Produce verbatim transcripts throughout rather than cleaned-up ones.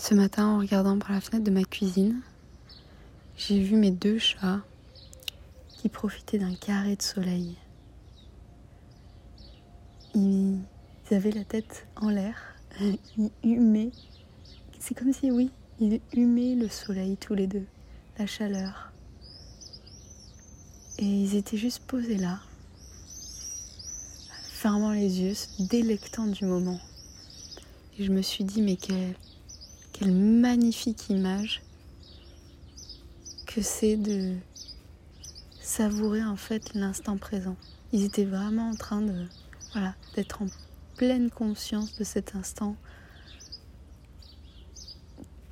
Ce matin, en regardant par la fenêtre de ma cuisine, j'ai vu mes deux chats qui profitaient d'un carré de soleil. Ils avaient la tête en l'air, ils humaient. C'est comme si, oui, ils humaient le soleil tous les deux, la chaleur. Et ils étaient juste posés là, fermant les yeux, se délectant du moment. Et je me suis dit, mais quelle, quelle magnifique image que c'est de savourer en fait l'instant présent. Ils étaient vraiment en train de, voilà, d'être en pleine conscience de cet instant,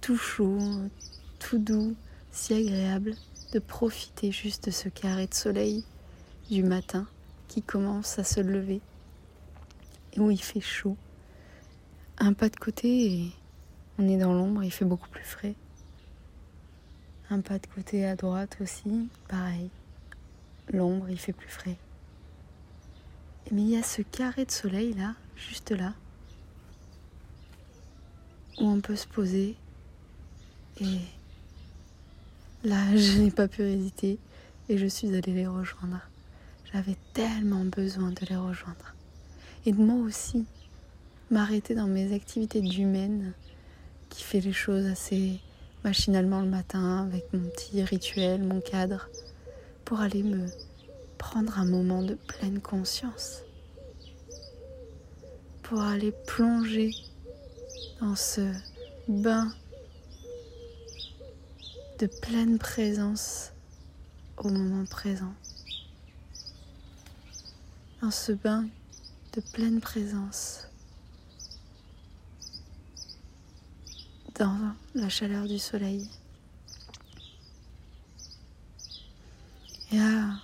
tout chaud, tout doux, si agréable, de profiter juste de ce carré de soleil du matin qui commence à se lever. Et où il fait chaud, un pas de côté et on est dans l'ombre, il fait beaucoup plus frais. Un pas de côté à droite aussi, pareil, l'ombre, il fait plus frais. Mais il y a ce carré de soleil là, juste là, où on peut se poser. Et là, je n'ai pas pu hésiter et je suis allée les rejoindre. J'avais tellement besoin de les rejoindre. Et de moi aussi, m'arrêter dans mes activités d'humaine qui fait les choses assez machinalement le matin avec mon petit rituel, mon cadre, pour aller me prendre un moment de pleine conscience, pour aller plonger dans ce bain de pleine présence au moment présent. Dans ce bain de pleine présence, dans la chaleur du soleil. Et ah,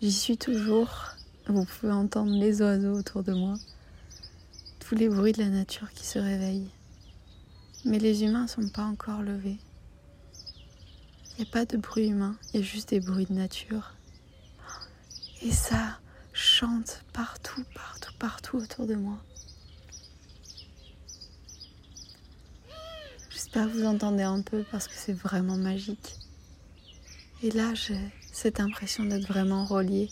j'y suis toujours. Vous pouvez entendre les oiseaux autour de moi, tous les bruits de la nature qui se réveillent. Mais les humains ne sont pas encore levés. Il n'y a pas de bruit humain, il y a juste des bruits de nature. Et ça chante partout, partout, partout autour de moi. J'espère que vous entendez un peu parce que c'est vraiment magique. Et là, j'ai cette impression d'être vraiment reliée.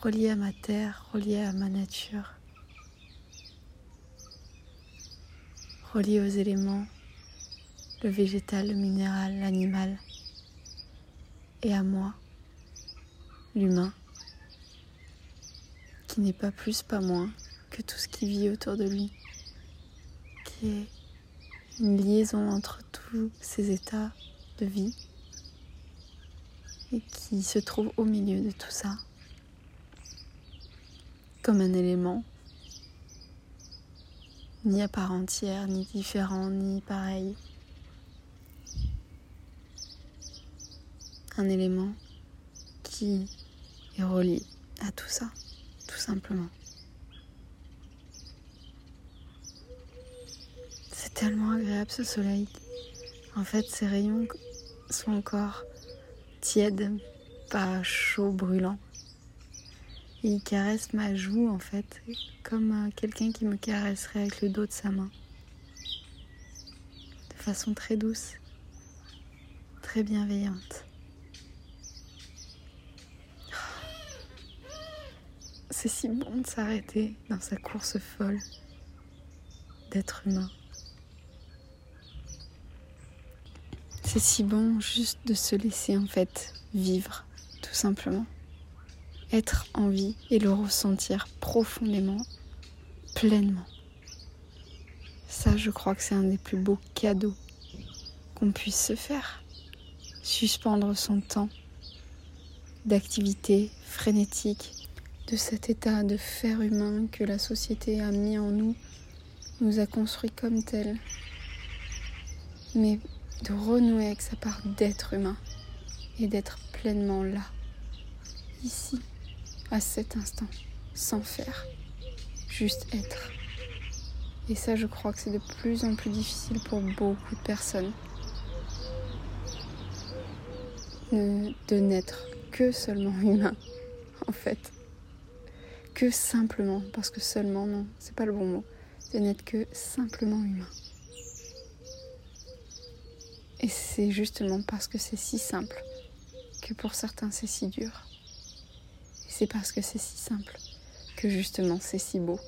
Reliée à ma terre, reliée à ma nature. Reliée aux éléments, le végétal, le minéral, l'animal. Et à moi, l'humain. Qui n'est pas plus, pas moins que tout ce qui vit autour de lui, qui est une liaison entre tous ces états de vie et qui se trouve au milieu de tout ça, comme un élément, ni à part entière, ni différent, ni pareil. Un élément qui est relié à tout ça. Tout simplement. C'est tellement agréable ce soleil. En fait, ces rayons sont encore tièdes, pas chauds, brûlants. Et ils caressent ma joue en fait, comme quelqu'un qui me caresserait avec le dos de sa main. De façon très douce, très bienveillante. C'est si bon de s'arrêter dans sa course folle d'être humain. C'est si bon juste de se laisser en fait vivre, tout simplement. Être en vie et le ressentir profondément, pleinement. Ça, je crois que c'est un des plus beaux cadeaux qu'on puisse se faire. Suspendre son temps d'activité frénétique, de cet état de fer humain que la société a mis en nous, nous a construit comme tel, mais de renouer avec sa part d'être humain et d'être pleinement là, ici, à cet instant, sans faire, juste être. Et ça, je crois que c'est de plus en plus difficile pour beaucoup de personnes de, de n'être que seulement humain, en fait. Que simplement, parce que seulement, non, c'est pas le bon mot, de n'être que simplement humain. Et c'est justement parce que c'est si simple que pour certains c'est si dur. Et c'est parce que c'est si simple que justement c'est si beau.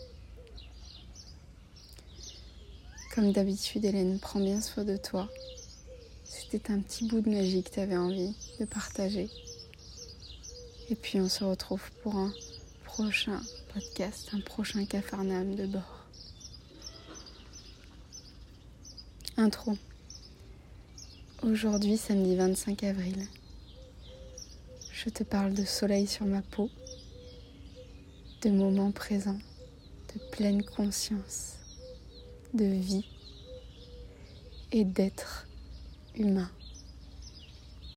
Comme d'habitude, Hélène, prends bien soin de toi. C'était un petit bout de magie que tu avais envie de partager. Et puis on se retrouve pour un prochain podcast, un prochain Capharnaüm de bord. Intro. Aujourd'hui, samedi vingt-cinq avril, je te parle de soleil sur ma peau, de moments présents, de pleine conscience, de vie et d'être humain.